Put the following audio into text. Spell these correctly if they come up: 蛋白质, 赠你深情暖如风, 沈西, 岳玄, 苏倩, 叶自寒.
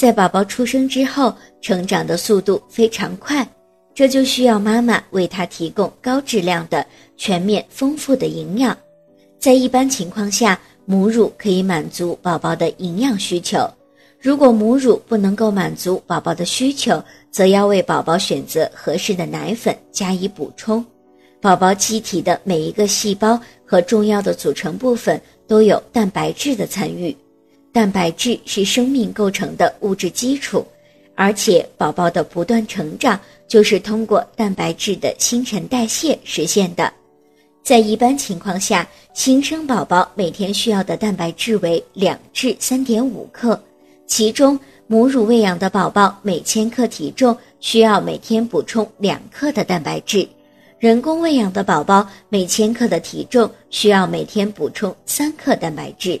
在宝宝出生之后，成长的速度非常快，这就需要妈妈为他提供高质量的、全面丰富的营养。在一般情况下，母乳可以满足宝宝的营养需求。如果母乳不能够满足宝宝的需求，则要为宝宝选择合适的奶粉加以补充。宝宝机体的每一个细胞和重要的组成部分都有蛋白质的参与。蛋白质是生命构成的物质基础，而且宝宝的不断成长就是通过蛋白质的新陈代谢实现的。在一般情况下，新生宝宝每天需要的蛋白质为2至 3.5 克，其中母乳喂养的宝宝每千克体重需要每天补充2克的蛋白质，人工喂养的宝宝每千克的体重需要每天补充3克蛋白质。